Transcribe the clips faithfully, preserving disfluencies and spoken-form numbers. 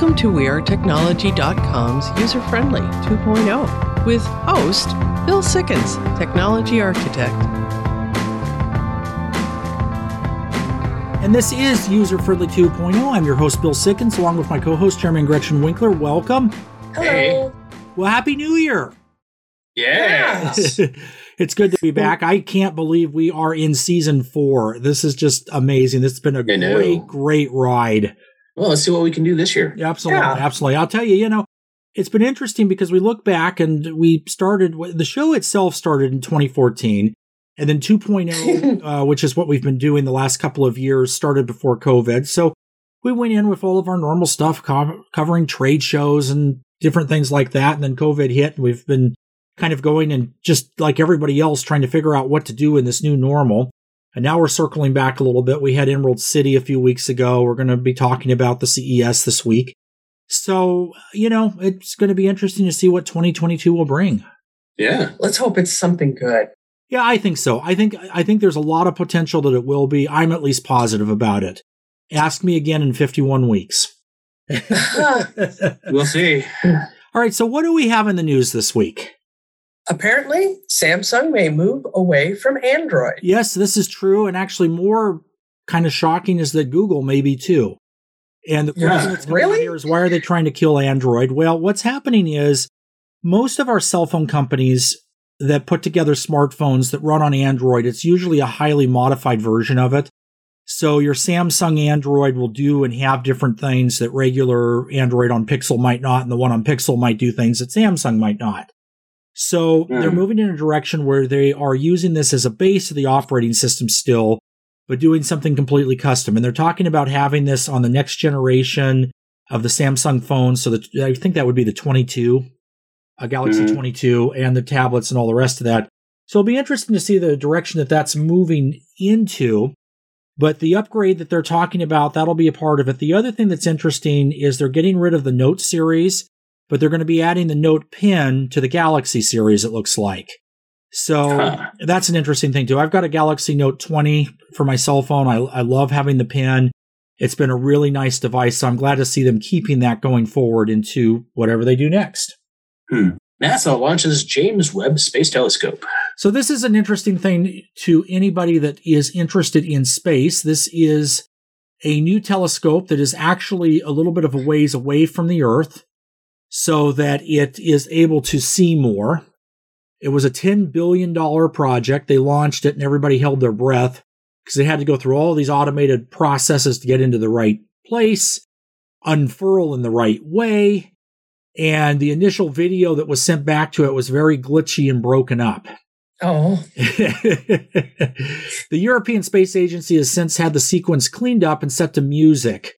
Welcome to We Are Technology dot com's User Friendly two point oh with host Bill Sikkens, technology architect. And this is User Friendly two point oh. I'm your host, Bill Sikkens, along with my co-host, Jeremy and Gretchen Winkler. Welcome. Hello. Hey. Well, Happy New Year. Yes. It's good to be back. I can't believe we are in season four. This is just amazing. This has been a I great, know. great ride. Well, let's see what we can do this year. Absolutely. Yeah. Absolutely. I'll tell you, you know, it's been interesting because we look back and we started, the show itself started in twenty fourteen. And then two point oh, uh, which is what we've been doing the last couple of years, started before COVID. So we went in with all of our normal stuff, co- covering trade shows and different things like that. And then COVID hit, and we've been kind of going and just like everybody else, trying to figure out what to do in this new normal. And now we're circling back a little bit. We had Emerald City a few weeks ago. We're going to be talking about the C E S this week. So, you know, it's going to be interesting to see what twenty twenty-two will bring. Yeah. Let's hope it's something good. Yeah, I think so. I think I think there's a lot of potential that it will be. I'm at least positive about it. Ask me again in fifty-one weeks. We'll see. All right. So what do we have in the news this week? Apparently, Samsung may move away from Android. Yes, this is true. And actually more kind of shocking is that Google may be too. And the question yeah, that's coming really? out here is, why are they trying to kill Android? Well, what's happening is most of our cell phone companies that put together smartphones that run on Android, it's usually a highly modified version of it. So your Samsung Android will do and have different things that regular Android on Pixel might not, and the one on Pixel might do things that Samsung might not. So mm. they're moving in a direction where they are using this as a base of the operating system still, but doing something completely custom. And they're talking about having this on the next generation of the Samsung phones. So the, I think that would be the twenty-two, a Galaxy mm. twenty-two, and the tablets and all the rest of that. So it'll be interesting to see the direction that that's moving into. But the upgrade that they're talking about, that'll be a part of it. The other thing that's interesting is they're getting rid of the Note series, but they're going to be adding the Note Pen to the Galaxy series, it looks like. So huh. that's an interesting thing, too. I've got a Galaxy Note twenty for my cell phone. I, I love having the Pen. It's been a really nice device, so I'm glad to see them keeping that going forward into whatever they do next. Hmm. NASA launches James Webb Space Telescope. So this is an interesting thing to anybody that is interested in space. This is a new telescope that is actually a little bit of a ways away from the Earth, so that it is able to see more. It was a ten billion dollars project. They launched it and everybody held their breath because they had to go through all these automated processes to get into the right place, unfurl in the right way. And the initial video that was sent back to it was very glitchy and broken up. Oh. The European Space Agency has since had the sequence cleaned up and set to music.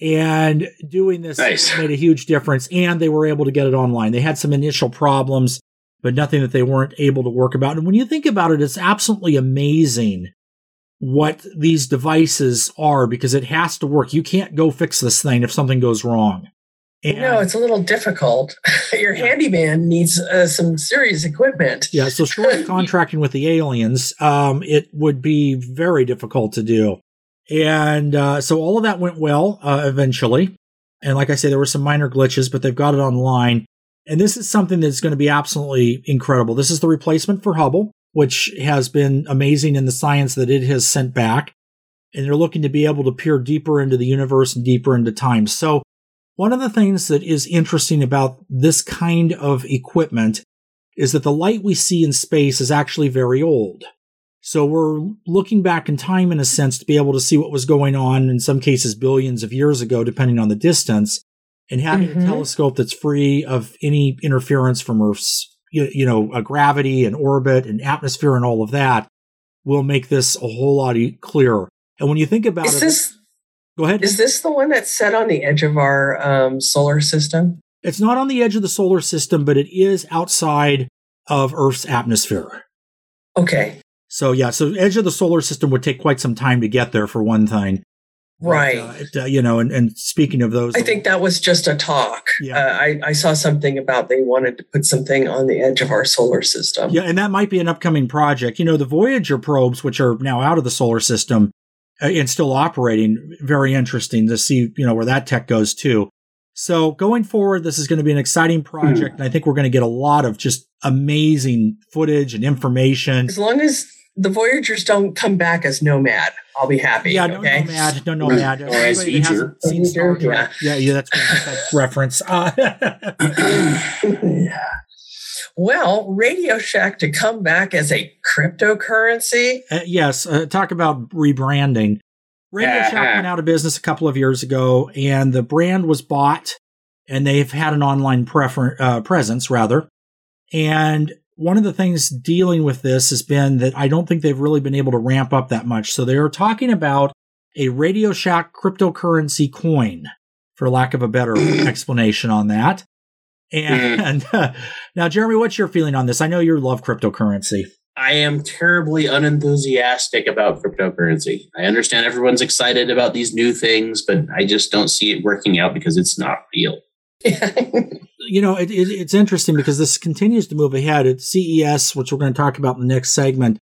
And doing this nice. made a huge difference, and they were able to get it online. They had some initial problems, but nothing that they weren't able to work about. And when you think about it, it's absolutely amazing what these devices are, because it has to work. You can't go fix this thing if something goes wrong. And no, it's a little difficult. Your yeah. handyman needs uh, some serious equipment. Yeah, so short of contracting with the aliens, um, it would be very difficult to do. And uh, so all of that went well uh, eventually. And like I say, there were some minor glitches, but they've got it online. And this is something that's going to be absolutely incredible. This is the replacement for Hubble, which has been amazing in the science that it has sent back. And they're looking to be able to peer deeper into the universe and deeper into time. So one of the things that is interesting about this kind of equipment is that the light we see in space is actually very old. So we're looking back in time, in a sense, to be able to see what was going on, in some cases, billions of years ago, depending on the distance, and having mm-hmm. a telescope that's free of any interference from Earth's, you know, gravity and orbit and atmosphere and all of that will make this a whole lot clearer. And when you think about is it, this, go ahead. Is this the one that's set on the edge of our um, solar system? It's not on the edge of the solar system, but it is outside of Earth's atmosphere. Okay. So, yeah, so edge of the solar system would take quite some time to get there, for one thing. Right. But, uh, it, uh, you know, and, and speaking of those. I think that was just a talk. Yeah. Uh, I, I saw something about they wanted to put something on the edge of our solar system. Yeah, and that might be an upcoming project. You know, the Voyager probes, which are now out of the solar system uh, and still operating, very interesting to see, you know, where that tech goes, too. So going forward, this is going to be an exciting project. Mm. And I think we're going to get a lot of just amazing footage and information. As long as the Voyagers don't come back as Nomad, I'll be happy. Yeah, no okay? Nomad, no Nomad. Or as Eager. Yeah. yeah, yeah, that's a reference. Uh, yeah. Well, Radio Shack to come back as a cryptocurrency? Uh, yes, uh, talk about rebranding. Radio uh-huh. Shack went out of business a couple of years ago, and the brand was bought, and they've had an online prefer- uh, presence, rather. And one of the things dealing with this has been that I don't think they've really been able to ramp up that much. So they are talking about a Radio Shack cryptocurrency coin, for lack of a better explanation on that. And uh, now, Jeremy, what's your feeling on this? I know you love cryptocurrency. I am terribly unenthusiastic about cryptocurrency. I understand everyone's excited about these new things, but I just don't see it working out because it's not real. You know, it, it, it's interesting because this continues to move ahead. At C E S, which we're going to talk about in the next segment,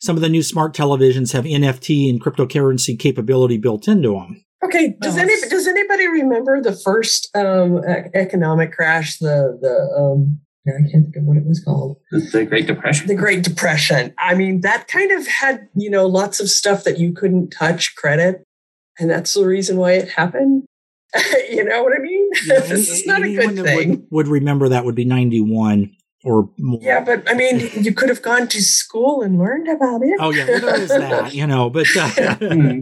some of the new smart televisions have N F T and cryptocurrency capability built into them. Okay, does, oh, any, does anybody remember the first um, economic crash, the... the um I can't think of what it was called. The Great Depression. The Great Depression. I mean, that kind of had, you know, lots of stuff that you couldn't touch credit. And that's the reason why it happened. You know what I mean? Yeah, this is not a good thing. Would, would remember that would be ninety-one or more. Yeah, but I mean, you could have gone to school and learned about it. Oh, yeah, well, there is that, you know, but... Uh,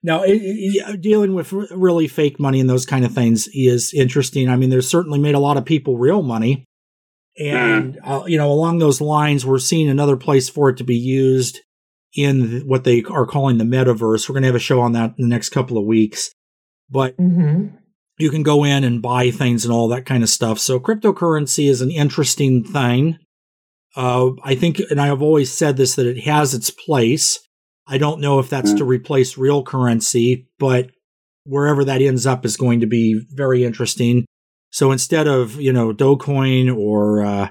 Now, it, it, dealing with really fake money and those kind of things is interesting. I mean, there's certainly made a lot of people real money. And, uh, you know, along those lines, we're seeing another place for it to be used in what they are calling the metaverse. We're going to have a show on that in the next couple of weeks. But mm-hmm. you can go in and buy things and all that kind of stuff. So cryptocurrency is an interesting thing. Uh, I think, and I have always said this, that it has its place. I don't know if that's mm-hmm. to replace real currency, but wherever that ends up is going to be very interesting. So instead of, you know, Dogecoin or uh,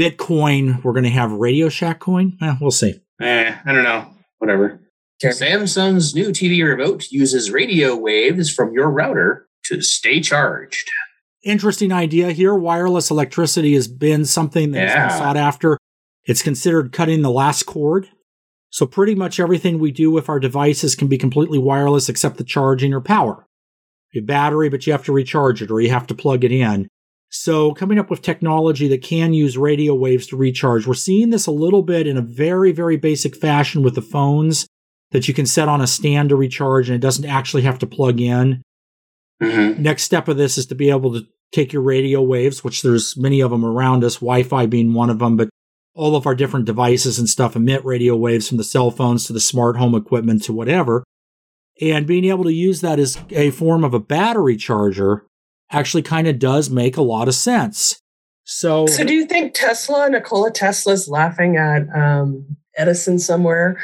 Bitcoin, we're going to have Radio Shack coin. Eh, we'll see. Eh, I don't know. Whatever. Sure. Samsung's new T V remote uses radio waves from your router to stay charged. Interesting idea here. Wireless electricity has been something that's yeah. been sought after. It's considered cutting the last cord. So pretty much everything we do with our devices can be completely wireless except the charging or power. Your battery, but you have to recharge it or you have to plug it in. So coming up with technology that can use radio waves to recharge. We're seeing this a little bit in a very, very basic fashion with the phones that you can set on a stand to recharge and it doesn't actually have to plug in. Mm-hmm. Next step of this is to be able to take your radio waves, which there's many of them around us, Wi-Fi being one of them, but all of our different devices and stuff emit radio waves from the cell phones to the smart home equipment to whatever. And being able to use that as a form of a battery charger actually kind of does make a lot of sense. So, so do you think Tesla, Nikola Tesla's laughing at um, Edison somewhere?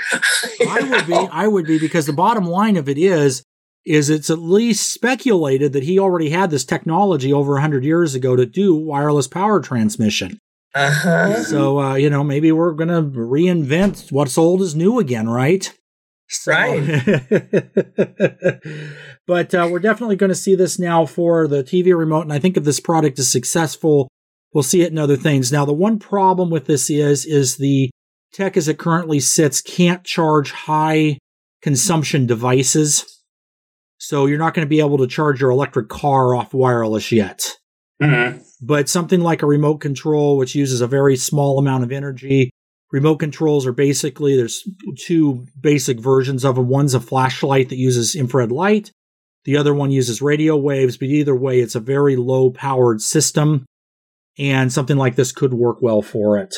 I would be. I would be because the bottom line of it is, is it's at least speculated that he already had this technology over one hundred years ago to do wireless power transmission. Uh-huh. So, uh, you know, maybe we're going to reinvent what's old is new again, right? So, right. But uh, we're definitely going to see this now for the T V remote. And I think if this product is successful, we'll see it in other things. Now, the one problem with this is, is the tech as it currently sits can't charge high consumption devices. So you're not going to be able to charge your electric car off wireless yet. Mm-hmm. But something like a remote control, which uses a very small amount of energy. Remote controls are basically, there's two basic versions of them. One's a flashlight that uses infrared light. The other one uses radio waves, but either way, it's a very low-powered system, and something like this could work well for it.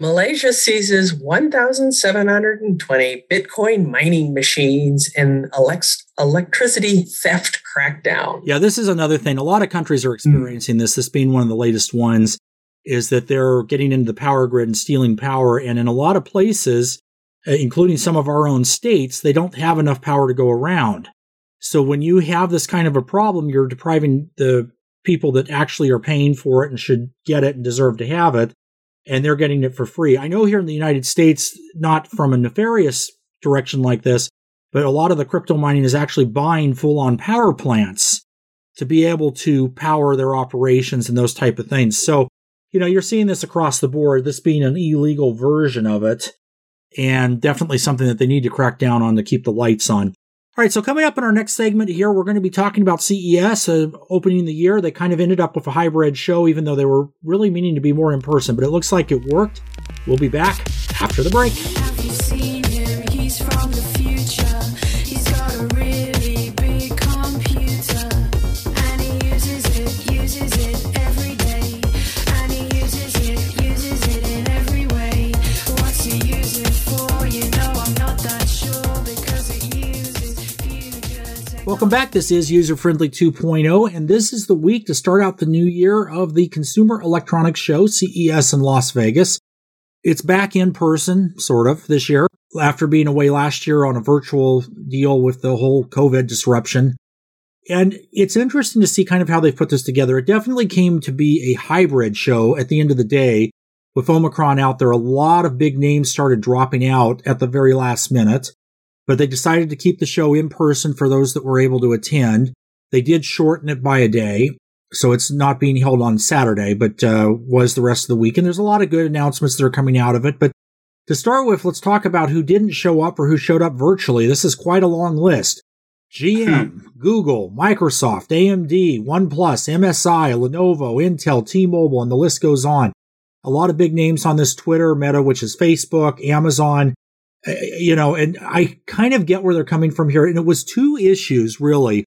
Malaysia seizes one thousand seven hundred twenty Bitcoin mining machines in elect- electricity theft crackdown. Yeah, this is another thing. A lot of countries are experiencing mm. this, this being one of the latest ones. Is that they're getting into the power grid and stealing power. And in a lot of places, including some of our own states, they don't have enough power to go around. So when you have this kind of a problem, you're depriving the people that actually are paying for it and should get it and deserve to have it, and they're getting it for free. I know here in the United States, not from a nefarious direction like this, but a lot of the crypto mining is actually buying full-on power plants to be able to power their operations and those type of things. So, you know, you're seeing this across the board, this being an illegal version of it, and definitely something that they need to crack down on to keep the lights on. All right, so coming up in our next segment here, we're going to be talking about C E S, uh, opening the year. They kind of ended up with a hybrid show, even though they were really meaning to be more in person, but it looks like it worked. We'll be back after the break. Have you seen him? He's from the future. He's got a really big computer, and he uses it, uses it every day, and he uses it, uses it in every way. What's he use it for? You know, I'm not that sure, because it uses future. Welcome back. This is User Friendly two point oh, and this is the week to start out the new year of the Consumer Electronics Show, C E S, in Las Vegas. It's back in person, sort of, this year, after being away last year on a virtual deal with the whole COVID disruption. And it's interesting to see kind of how they've put this together. It definitely came to be a hybrid show at the end of the day. With Omicron out there, a lot of big names started dropping out at the very last minute, but they decided to keep the show in person for those that were able to attend. They did shorten it by a day, so it's not being held on Saturday, but uh, was the rest of the week. And there's a lot of good announcements that are coming out of it. But to start with, let's talk about who didn't show up or who showed up virtually. This is quite a long list. G M, Google, Microsoft, A M D, OnePlus, M S I, Lenovo, Intel, T-Mobile, and the list goes on. A lot of big names on this. Twitter, Meta, which is Facebook, Amazon, uh, you know, and I kind of get where they're coming from here. And it was two issues, really.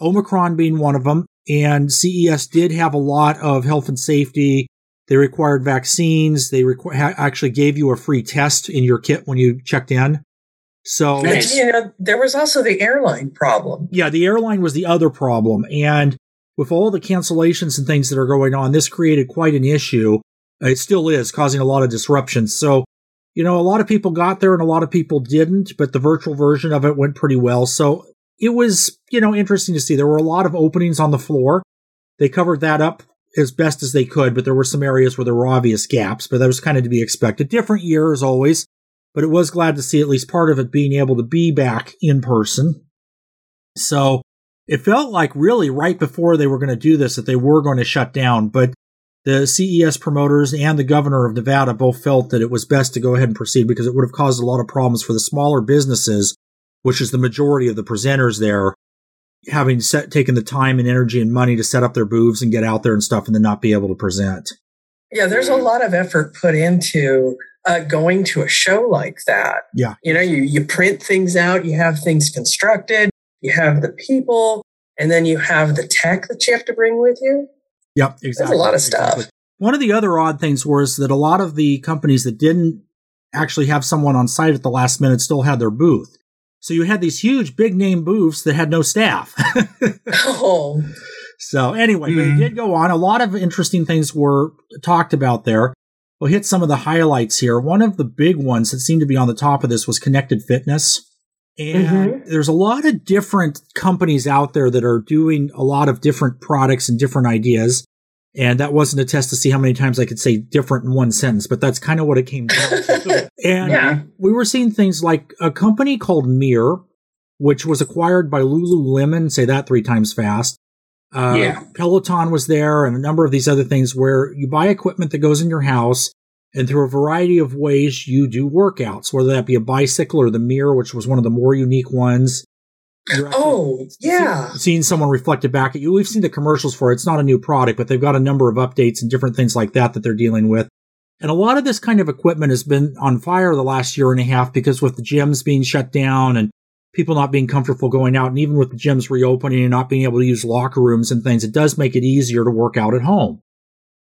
Omicron being one of them. And C E S did have a lot of health and safety. They required vaccines. They requ- ha- actually gave you a free test in your kit when you checked in. So, nice. You know, there was also the airline problem. Yeah, the airline was the other problem. And with all the cancellations and things that are going on, this created quite an issue. It still is causing a lot of disruption. So, you know, a lot of people got there and a lot of people didn't, but the virtual version of it went pretty well. So it was, you know, interesting to see. There were a lot of openings on the floor. They covered that up as best as they could, but there were some areas where there were obvious gaps, but that was kind of to be expected. Different year as always, but it was glad to see at least part of it being able to be back in person. So it felt like really right before they were going to do this that they were going to shut down, but the C E S promoters and the governor of Nevada both felt that it was best to go ahead and proceed because it would have caused a lot of problems for the smaller businesses, which is the majority of the presenters there, having set, taken the time and energy and money to set up their booths and get out there and stuff and then not be able to present. Yeah, there's a lot of effort put into uh, going to a show like that. Yeah. You know, you, you print things out, you have things constructed, you have the people, and then you have the tech that you have to bring with you. Yep, exactly. There's a lot of stuff. Exactly. One of the other odd things was that a lot of the companies that didn't actually have someone on site at the last minute still had their booth. So you had these huge big name booths that had no staff. oh. So anyway, mm-hmm. But it did go on. A lot of interesting things were talked about there. We'll hit some of the highlights here. One of the big ones that seemed to be on the top of this was connected fitness. And mm-hmm. There's a lot of different companies out there that are doing a lot of different products and different ideas. And that wasn't a test to see how many times I could say different in one sentence, but that's kind of what it came down to. And yeah. We were seeing things like a company called Mirror, which was acquired by Lululemon, say that three times fast. Uh, yeah. Peloton was there and a number of these other things where you buy equipment that goes in your house and through a variety of ways you do workouts, whether that be a bicycle or the Mirror, which was one of the more unique ones. Oh, yeah. Seen, seeing someone reflected back at you. We've seen the commercials for it. It's not a new product, but they've got a number of updates and different things like that that they're dealing with. And a lot of this kind of equipment has been on fire the last year and a half because with the gyms being shut down and people not being comfortable going out, and even with the gyms reopening and not being able to use locker rooms and things, it does make it easier to work out at home.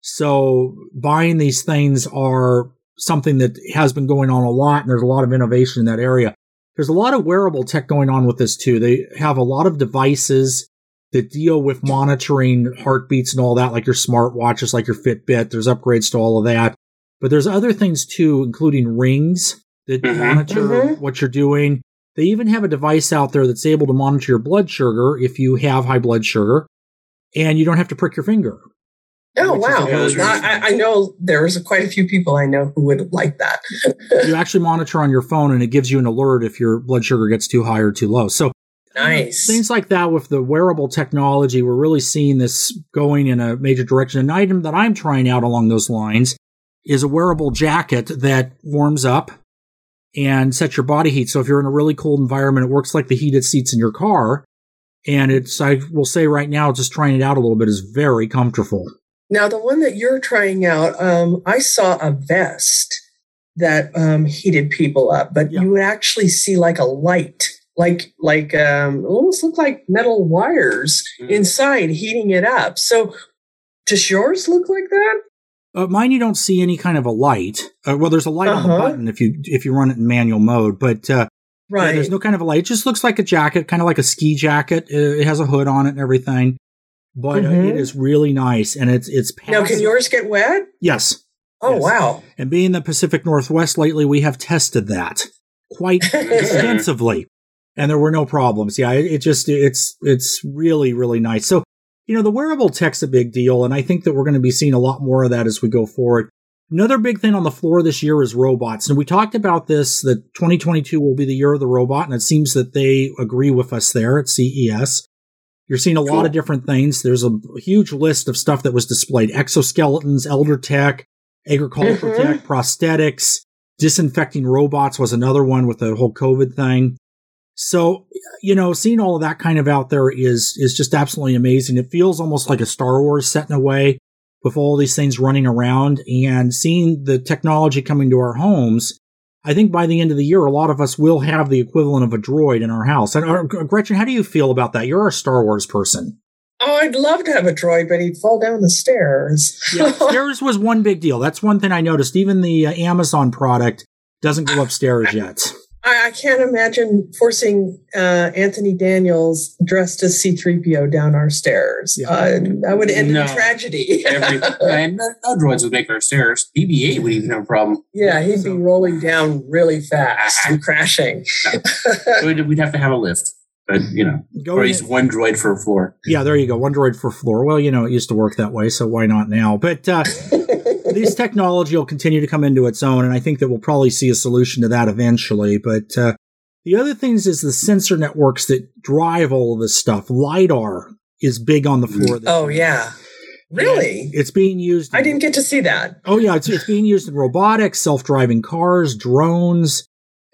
So buying these things are something that has been going on a lot, and there's a lot of innovation in that area. There's a lot of wearable tech going on with this, too. They have a lot of devices that deal with monitoring heartbeats and all that, like your smartwatches, like your Fitbit. There's upgrades to all of that. But there's other things, too, including rings that mm-hmm. monitor mm-hmm. what you're doing. They even have a device out there that's able to monitor your blood sugar if you have high blood sugar, and you don't have to prick your finger. Oh, wow. I, I know there's quite a few people I know who would like that. You actually monitor on your phone, and it gives you an alert if your blood sugar gets too high or too low. So Nice. Things like that with the wearable technology, we're really seeing this going in a major direction. An item that I'm trying out along those lines is a wearable jacket that warms up and sets your body heat. So if you're in a really cold environment, it works like the heated seats in your car. And it's, I will say right now, just trying it out a little bit is very comfortable. Now, the one that you're trying out, um, I saw a vest that um, heated people up, but yeah. you would actually see like a light, like like um, almost look like metal wires mm. inside heating it up. So does yours look like that? Uh, mine, you don't see any kind of a light. Uh, well, there's a light uh-huh. on the button if you if you run it in manual mode, but uh, right. yeah, there's no kind of a light. It just looks like a jacket, kind of like a ski jacket. Uh, it has a hood on it and everything. But mm-hmm. uh, it is really nice, and it's it's passive. Now, can yours get wet? Yes. Oh, yes. Wow. And being the Pacific Northwest lately, we have tested that quite extensively, and there were no problems. Yeah, it, it just it's it's really, really nice. So, you know, the wearable tech's a big deal, and I think that we're going to be seeing a lot more of that as we go forward. Another big thing on the floor this year is robots, and we talked about this, that twenty twenty-two will be the year of the robot, and it seems that they agree with us there at C E S. You're seeing a lot cool. of different things. There's a huge list of stuff that was displayed. Exoskeletons, elder tech, agricultural mm-hmm. tech, prosthetics, disinfecting robots was another one with the whole COVID thing. So, you know, seeing all of that kind of out there is is just absolutely amazing. It feels almost like a Star Wars set in a way with all these things running around and seeing the technology coming to our homes. I think by the end of the year, a lot of us will have the equivalent of a droid in our house. And uh, Gretchen, how do you feel about that? You're a Star Wars person. Oh, I'd love to have a droid, but he'd fall down the stairs. Yeah, stairs was one big deal. That's one thing I noticed. Even the uh, Amazon product doesn't go upstairs yet. I, I can't imagine forcing uh, Anthony Daniels dressed as C three P O down our stairs. Yeah. Uh, that would end no. in tragedy. Every, I mean, no droids would make our stairs. B B eight would even have a problem. Yeah, he'd so. be rolling down really fast and crashing. So we'd have to have a lift. But, you know, go or at least one droid for a floor. Yeah, there you go. One droid for a floor. Well, you know, it used to work that way, so why not now? But uh, this technology will continue to come into its own, and I think that we'll probably see a solution to that eventually. But uh, the other things is the sensor networks that drive all of this stuff. LiDAR is big on the floor. This oh, year. yeah. Really? And it's being used. In, I didn't get to see that. Oh, yeah. It's, it's being used in robotics, self-driving cars, drones.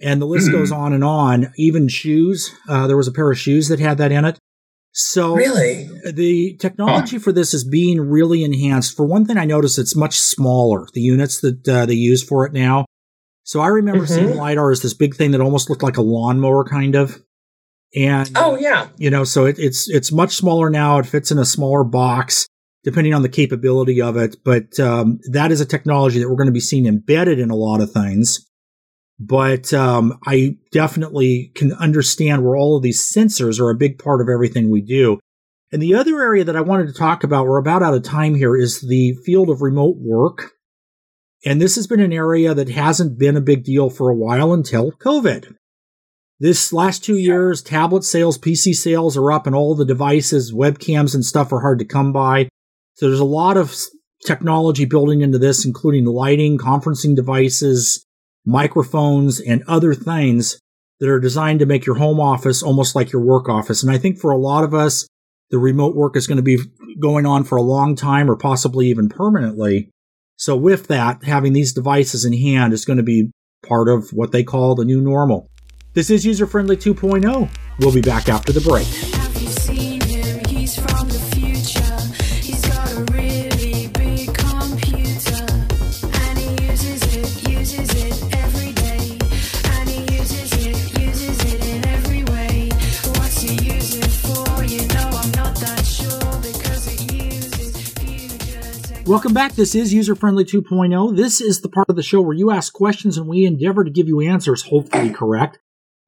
And the list goes on and on. Even shoes. Uh, there was a pair of shoes that had that in it. So really? The technology huh. for this is being really enhanced. For one thing, I noticed it's much smaller, the units that uh, they use for it now. So I remember mm-hmm. seeing LiDAR as this big thing that almost looked like a lawnmower, kind of. And oh, yeah. You know, so it, it's it's much smaller now. It fits in a smaller box, depending on the capability of it. But um, that is a technology that we're going to be seeing embedded in a lot of things. But um, I definitely can understand where all of these sensors are a big part of everything we do. And the other area that I wanted to talk about, we're about out of time here, is the field of remote work. And this has been an area that hasn't been a big deal for a while until COVID. This last two years, tablet sales, P C sales are up, and all the devices, webcams and stuff are hard to come by. So there's a lot of technology building into this, including lighting, conferencing devices, microphones, and other things that are designed to make your home office almost like your work office. And I think for a lot of us, the remote work is going to be going on for a long time or possibly even permanently. So with that, having these devices in hand is going to be part of what they call the new normal. This is User Friendly two point oh. We'll be back after the break. Welcome back. This is User Friendly two point oh. This is the part of the show where you ask questions and we endeavor to give you answers, hopefully correct.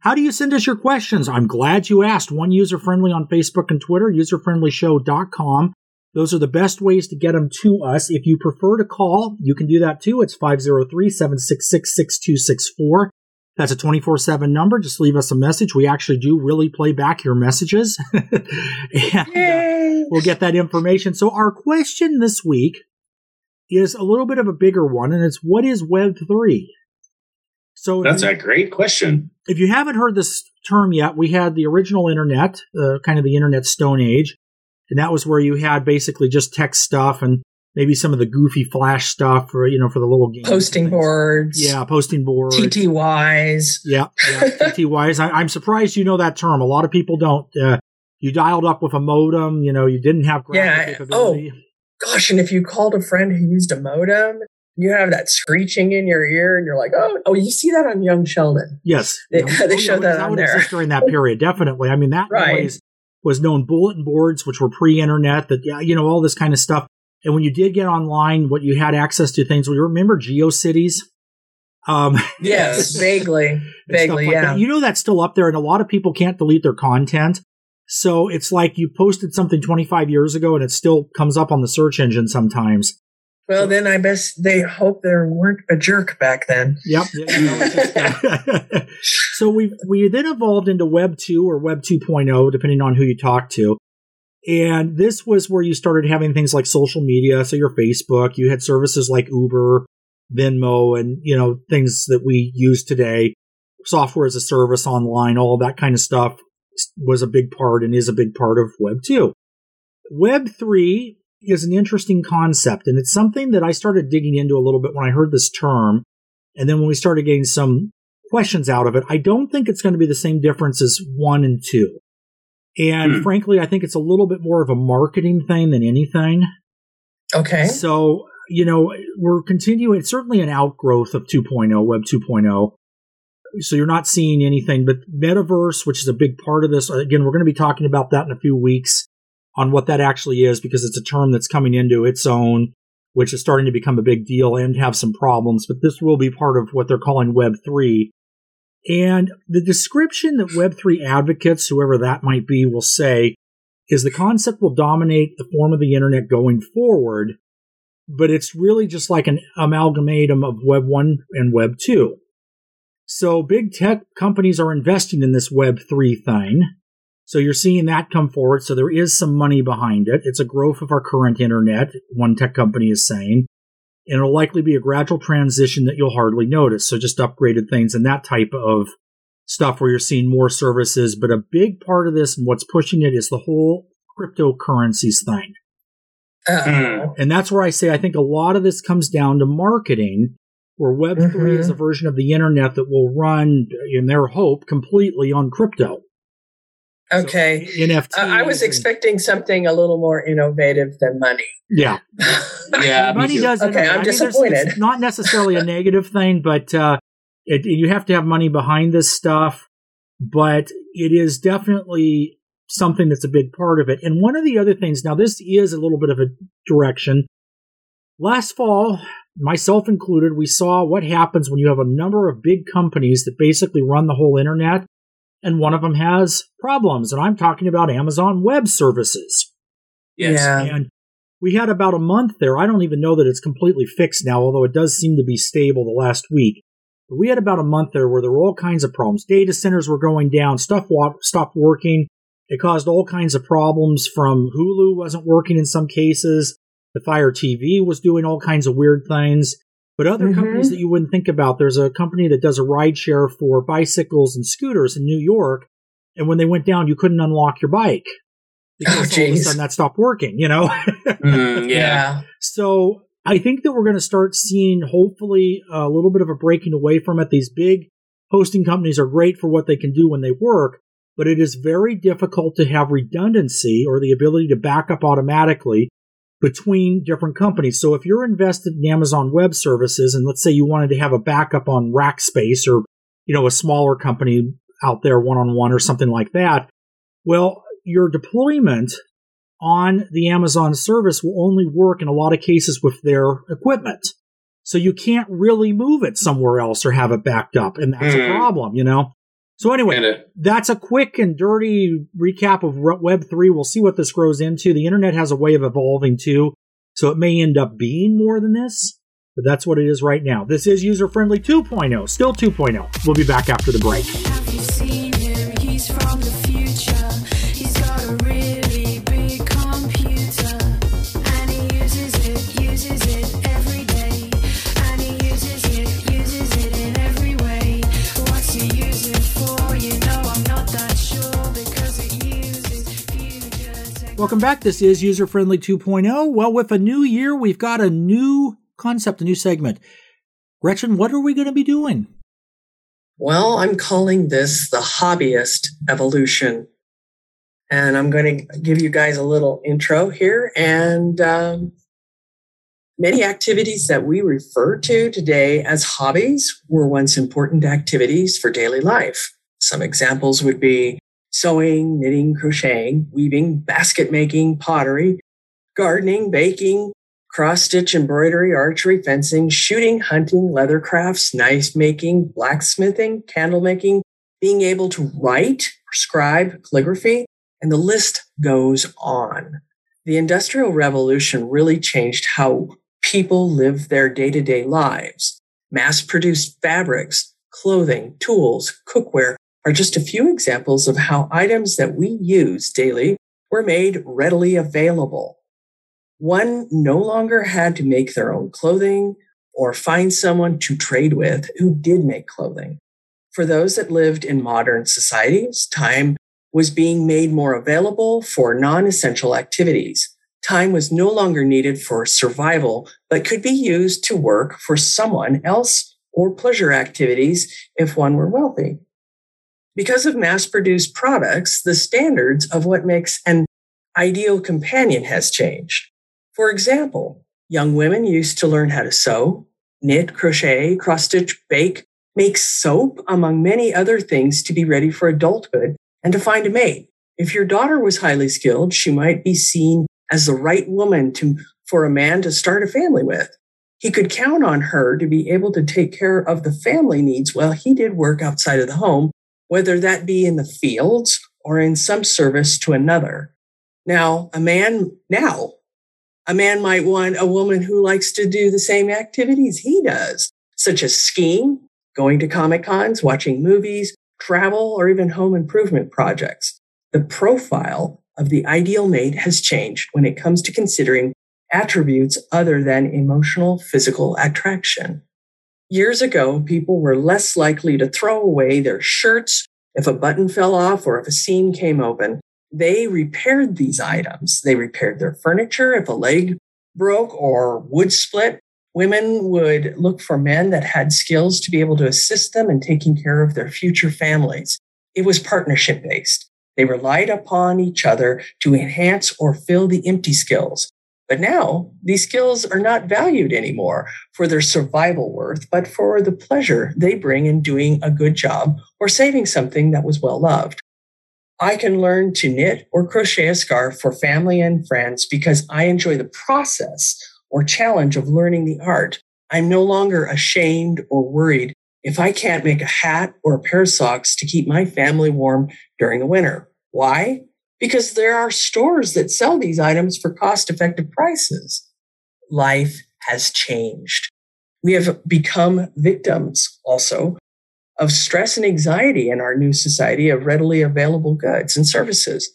How do you send us your questions? I'm glad you asked. One User Friendly on Facebook and Twitter, user friendly show dot com. Those are the best ways to get them to us. If you prefer to call, you can do that too. It's five oh three, seven six six, six two six four. That's a twenty-four seven number. Just leave us a message. We actually do really play back your messages. and uh, we'll get that information. So our question this week is a little bit of a bigger one, and it's, what is Web three? So that's you, a great question. If you haven't heard this term yet, we had the original internet, uh, kind of the internet stone age. And that was where you had basically just text stuff and maybe some of the goofy flash stuff for, you know, for the little games. Posting boards. Yeah, posting boards. T T Ys. Yeah, yeah T T Ys. I, I'm surprised you know that term. A lot of people don't. Uh, you dialed up with a modem. You know, you didn't have graphic yeah. capability. Oh, gosh. And if you called a friend who used a modem, you have that screeching in your ear and you're like, oh, oh, you see that on Young Sheldon. Yes. They, yeah. they showed oh, yeah, that, that on there. That would exist during that period, definitely. I mean, that right. noise was known bulletin boards, which were pre-internet, that, yeah, you know, all this kind of stuff. And when you did get online, what you had access to things, we remember GeoCities? Um, yes, vaguely. Vaguely, like yeah. That. You know that's still up there, and a lot of people can't delete their content. So it's like you posted something twenty-five years ago, and it still comes up on the search engine sometimes. Well, so, then I guess they hope there weren't a jerk back then. Yep. So we we then evolved into Web two or Web two point oh, depending on who you talk to. And this was where you started having things like social media, so your Facebook, you had services like Uber, Venmo, and, you know, things that we use today, software as a service online, all that kind of stuff was a big part and is a big part of Web two. Web three is an interesting concept, and it's something that I started digging into a little bit when I heard this term, and then when we started getting some questions out of it, I don't think it's going to be the same difference as one and two. And hmm. frankly, I think it's a little bit more of a marketing thing than anything. Okay. So, you know, we're continuing. It's certainly an outgrowth of two point oh, Web two point oh. So you're not seeing anything. But metaverse, which is a big part of this, again, we're going to be talking about that in a few weeks on what that actually is, because it's a term that's coming into its own, which is starting to become a big deal and have some problems. But this will be part of what they're calling Web three. And the description that Web three advocates, whoever that might be, will say is the concept will dominate the form of the internet going forward, but it's really just like an amalgamatum of Web one and Web two. So big tech companies are investing in this Web three thing. So you're seeing that come forward. So there is some money behind it. It's a growth of our current internet, one tech company is saying. And it'll likely be a gradual transition that you'll hardly notice. So just upgraded things and that type of stuff where you're seeing more services. But a big part of this and what's pushing it is the whole cryptocurrencies thing. Uh-oh. And that's where I say I think a lot of this comes down to marketing, where Web three mm-hmm. is a version of the internet that will run, in their hope, completely on crypto. Okay. So N F T. Uh, I was and, expecting something a little more innovative than money. Yeah. yeah. Money does. Okay. Innovate. I'm I mean, disappointed. It's not necessarily a negative thing, but uh, it, you have to have money behind this stuff. But it is definitely something that's a big part of it. And one of the other things, now this is a little bit of a direction. Last fall, myself included, we saw what happens when you have a number of big companies that basically run the whole internet. And one of them has problems. And I'm talking about Amazon Web Services. Yes. Yeah. And we had about a month there. I don't even know that it's completely fixed now, although it does seem to be stable the last week. But we had about a month there where there were all kinds of problems. Data centers were going down. Stuff wa- stopped working. It caused all kinds of problems from Hulu wasn't working in some cases. The Fire T V was doing all kinds of weird things. But other mm-hmm. companies that you wouldn't think about, there's a company that does a rideshare for bicycles and scooters in New York, and when they went down, you couldn't unlock your bike because oh, all of a sudden that stopped working, you know? mm, yeah. So I think that we're going to start seeing, hopefully, a little bit of a breaking away from it. These big hosting companies are great for what they can do when they work, but it is very difficult to have redundancy or the ability to back up automatically between different companies. So if you're invested in Amazon Web Services, and let's say you wanted to have a backup on Rackspace or, you know, a smaller company out there one-on-one or something like that, well, your deployment on the Amazon service will only work in a lot of cases with their equipment. So you can't really move it somewhere else or have it backed up. And that's mm. a problem, you know? So anyway, that's a quick and dirty recap of Web three. We'll see what this grows into. The internet has a way of evolving too, so it may end up being more than this, but that's what it is right now. This is User Friendly two point oh, still two point oh. We'll be back after the break. Welcome back. This is User Friendly two point oh. Well, with a new year, we've got a new concept, a new segment. Gretchen, what are we going to be doing? Well, I'm calling this the hobbyist evolution. And I'm going to give you guys a little intro here. And um, many activities that we refer to today as hobbies were once important activities for daily life. Some examples would be sewing, knitting, crocheting, weaving, basket making, pottery, gardening, baking, cross-stitch, embroidery, archery, fencing, shooting, hunting, leather crafts, knife making, blacksmithing, candle making, being able to write, prescribe, calligraphy, and the list goes on. The Industrial Revolution really changed how people live their day-to-day lives. Mass-produced fabrics, clothing, tools, cookware, are just a few examples of how items that we use daily were made readily available. One no longer had to make their own clothing or find someone to trade with who did make clothing. For those that lived in modern societies, time was being made more available for non-essential activities. Time was no longer needed for survival, but could be used to work for someone else or pleasure activities if one were wealthy. Because of mass-produced products, the standards of what makes an ideal companion has changed. For example, young women used to learn how to sew, knit, crochet, cross-stitch, bake, make soap, among many other things to be ready for adulthood and to find a mate. If your daughter was highly skilled, she might be seen as the right woman to, for a man to start a family with. He could count on her to be able to take care of the family needs while he did work outside of the home, whether that be in the fields or in some service to another. Now, a man now, a man might want a woman who likes to do the same activities he does, such as skiing, going to Comic-Cons, watching movies, travel, or even home improvement projects. The profile of the ideal mate has changed when it comes to considering attributes other than emotional, physical attraction. Years ago, people were less likely to throw away their shirts if a button fell off or if a seam came open. They repaired these items. They repaired their furniture. If a leg broke or wood split, women would look for men that had skills to be able to assist them in taking care of their future families. It was partnership-based. They relied upon each other to enhance or fill the empty skills. But now, these skills are not valued anymore for their survival worth, but for the pleasure they bring in doing a good job or saving something that was well-loved. I can learn to knit or crochet a scarf for family and friends because I enjoy the process or challenge of learning the art. I'm no longer ashamed or worried if I can't make a hat or a pair of socks to keep my family warm during the winter. Why? Because there are stores that sell these items for cost-effective prices. Life has changed. We have become victims also of stress and anxiety in our new society of readily available goods and services,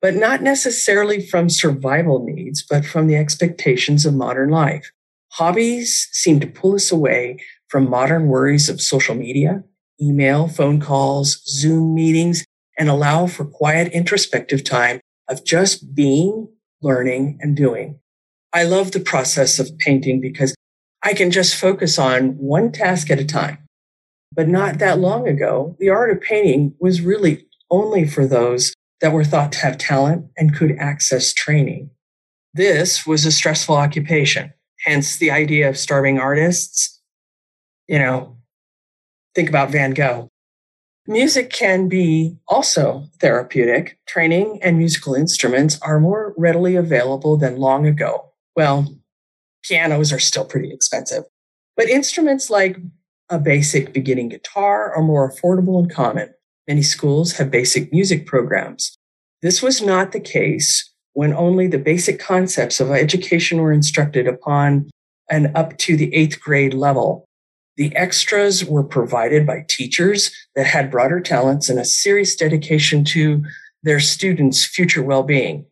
but not necessarily from survival needs, but from the expectations of modern life. Hobbies seem to pull us away from modern worries of social media, email, phone calls, Zoom meetings, and allow for quiet, introspective time of just being, learning, and doing. I love the process of painting because I can just focus on one task at a time. But not that long ago, the art of painting was really only for those that were thought to have talent and could access training. This was a stressful occupation, hence the idea of starving artists. You know, think about Van Gogh. Music can be also therapeutic. Training and musical instruments are more readily available than long ago. Well, pianos are still pretty expensive, but instruments like a basic beginning guitar are more affordable and common. Many schools have basic music programs. This was not the case when only the basic concepts of education were instructed upon and up to the eighth grade level. The extras were provided by teachers that had broader talents and a serious dedication to their students' future well-being.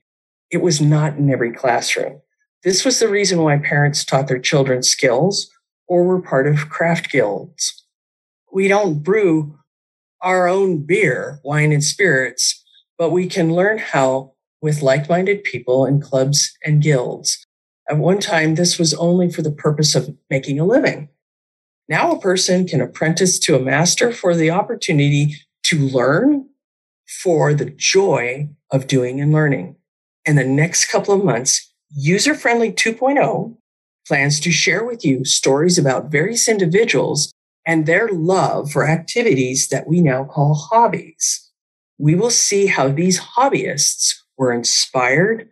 It was not in every classroom. This was the reason why parents taught their children skills or were part of craft guilds. We don't brew our own beer, wine, and spirits, but we can learn how with like-minded people in clubs and guilds. At one time, this was only for the purpose of making a living. Now a person can apprentice to a master for the opportunity to learn, for the joy of doing and learning. In the next couple of months, User Friendly two point oh plans to share with you stories about various individuals and their love for activities that we now call hobbies. We will see how these hobbyists were inspired,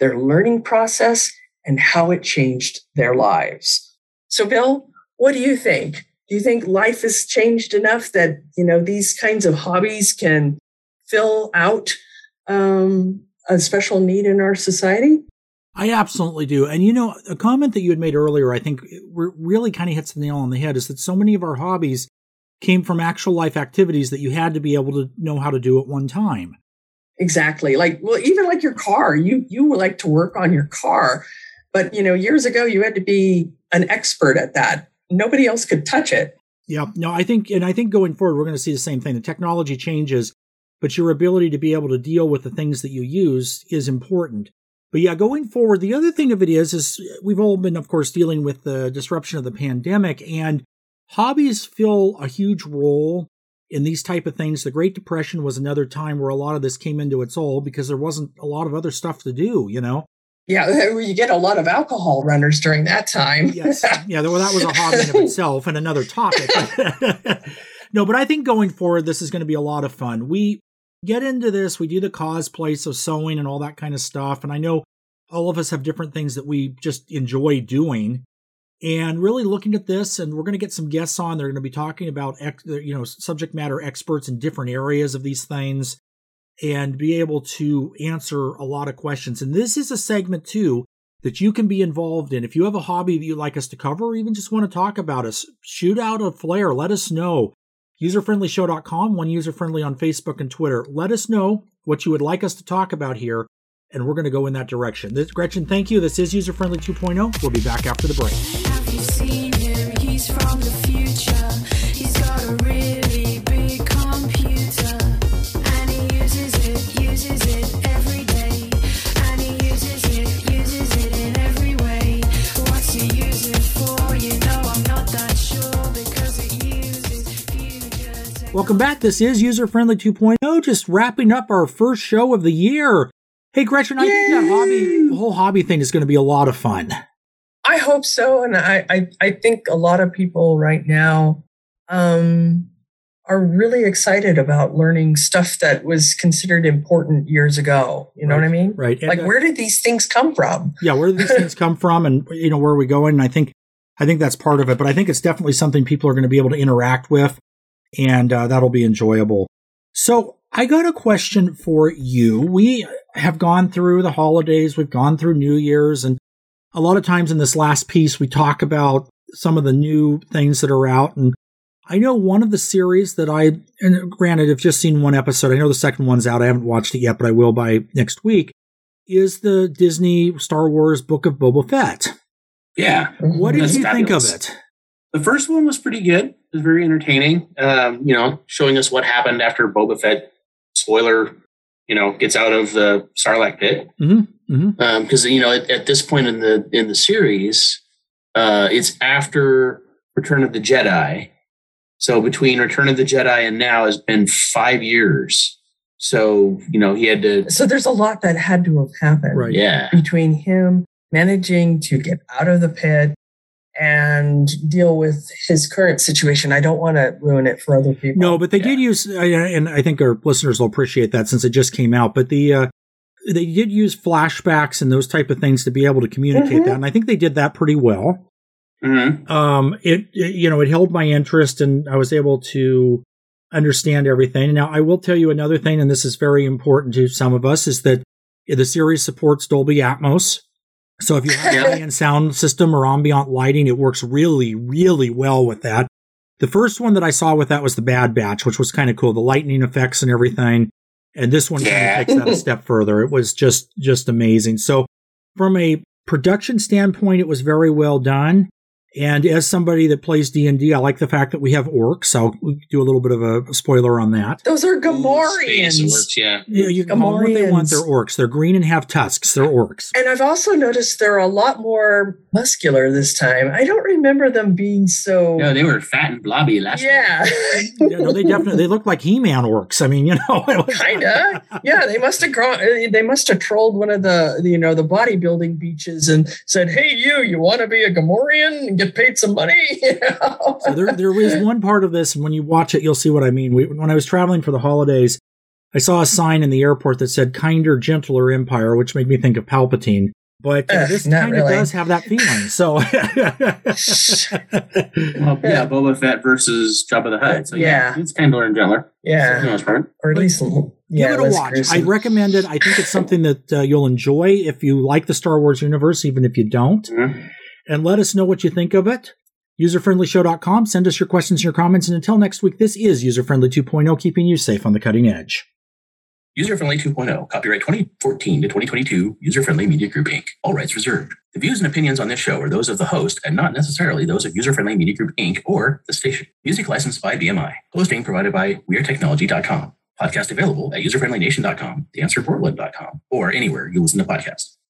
their learning process, and how it changed their lives. So, Bill, what do you think? Do you think life has changed enough that, you know, these kinds of hobbies can fill out um, a special need in our society? I absolutely do. And, you know, a comment that you had made earlier, I think really kind of hits the nail on the head, is that so many of our hobbies came from actual life activities that you had to be able to know how to do at one time. Exactly. Like, well, even like your car, you, you would like to work on your car, but, you know, years ago, you had to be an expert at that. Nobody else could touch it. Yeah. No, I think, and I think going forward, we're going to see the same thing. The technology changes, but your ability to be able to deal with the things that you use is important. But yeah, going forward, the other thing of it is, is we've all been, of course, dealing with the disruption of the pandemic, and hobbies fill a huge role in these type of things. The Great Depression was another time where a lot of this came into its all because there wasn't a lot of other stuff to do, you know? Yeah, you get a lot of alcohol runners during that time. Yes. Yeah, well, that was a hobby in of itself and another topic. No, but I think going forward, this is going to be a lot of fun. We get into this. We do the cosplay, so sewing and all that kind of stuff. And I know all of us have different things that we just enjoy doing. And really looking at this, and we're going to get some guests on. They're going to be talking about, you know, subject matter experts in different areas of these things and be able to answer a lot of questions. And this is a segment, too, that you can be involved in. If you have a hobby that you'd like us to cover or even just want to talk about us, shoot out a flare. Let us know. user friendly show dot com, One User Friendly on Facebook and Twitter. Let us know what you would like us to talk about here, and we're going to go in that direction. This, Gretchen, thank you. This is User Friendly two point oh. We'll be back after the break. Have you seen him? He's from the future. He's got a really big computer, and he uses it, uses it every day, and he uses it, uses it in every way. What's he use it for? You know, I'm not that sure, because it uses future. Welcome back. This is User Friendly two point oh, just wrapping up our first show of the year. Hey, Gretchen, I Yay! think that hobby, the whole hobby thing is going to be a lot of fun. I hope so. And I, I, I think a lot of people right now um, are really excited about learning stuff that was considered important years ago. You know right. what I mean? Right. And like, uh, where did these things come from? Yeah, where did these things come from, and, you know, where are we going? And I think, I think that's part of it. But I think it's definitely something people are going to be able to interact with, and uh, that'll be enjoyable. So I got a question for you. We have gone through the holidays, we've gone through New Year's, and a lot of times in this last piece, we talk about some of the new things that are out. And I know one of the series that I, and granted, I've just seen one episode. I know the second one's out. I haven't watched it yet, but I will by next week, is the Disney Star Wars Book of Boba Fett. Yeah. What did you fabulous. think of it? The first one was pretty good. It was very entertaining, um, you know, showing us what happened after Boba Fett, spoiler, you know, gets out of the Sarlacc pit. Mm-hmm. Mm-hmm. Um, 'cause, you know, at, at this point in the, in the series, uh, it's after Return of the Jedi. So between Return of the Jedi and now has been five years. So, you know, he had to, so there's a lot that had to have happened. Right. Yeah. Between him managing to get out of the pit and deal with his current situation. I don't want to ruin it for other people. No, but they yeah. did use, and I think our listeners will appreciate that since it just came out, but the uh, they did use flashbacks and those type of things to be able to communicate mm-hmm. that. And I think they did that pretty well. Mm-hmm. Um, it, it, you know, it held my interest, and I was able to understand everything. Now, I will tell you another thing, and this is very important to some of us, is that the series supports Dolby Atmos. So if you have an ambient sound system or ambient lighting, it works really, really well with that. The first one that I saw with that was The Bad Batch, which was kind of cool. The lightning effects and everything. And this one yeah. kind of takes that a step further. It was just just amazing. So from a production standpoint, it was very well done. And as somebody that plays D and D, I like the fact that we have orcs. I'll do a little bit of a spoiler on that. Those are Gamorreans. Ooh, orcs, yeah. You, you Gamorreans. What they want, they're orcs. They're green and have tusks. They're orcs. And I've also noticed they're a lot more muscular this time. I don't remember them being so... No, they were fat and blobby last yeah. time. yeah. No, they definitely they look like He-Man orcs. I mean, you know. Kinda. Yeah, they must have grown, they must have trolled one of the, you know, the bodybuilding beaches and said, hey, you, you want to be a Gamorrean and get paid some money? You know? So there, there is one part of this, and when you watch it, you'll see what I mean. We, when I was traveling for the holidays, I saw a sign in the airport that said, kinder, gentler empire, which made me think of Palpatine. But uh, Ugh, this kind of really. does have that feeling. So, well, yeah, Boba Fett versus Jabba the Hutt. So yeah, yeah it's kind of learning gentler. Yeah, so, or at least yeah, give it a watch. Gruesome. I recommend it. I think it's something that uh, you'll enjoy if you like the Star Wars universe, even if you don't. Mm-hmm. And let us know what you think of it. user friendly show dot com. Send us your questions and your comments. And until next week, this is User Friendly two point oh, keeping you safe on the cutting edge. User Friendly two point oh, copyright twenty fourteen to twenty twenty-two, User Friendly Media Group, Incorporated. All rights reserved. The views and opinions on this show are those of the host and not necessarily those of User Friendly Media Group, Incorporated or the station. Music licensed by B M I. Hosting provided by We Are Technology dot com. Podcast available at user friendly nation dot com, the answer portland dot com, or anywhere you listen to podcasts.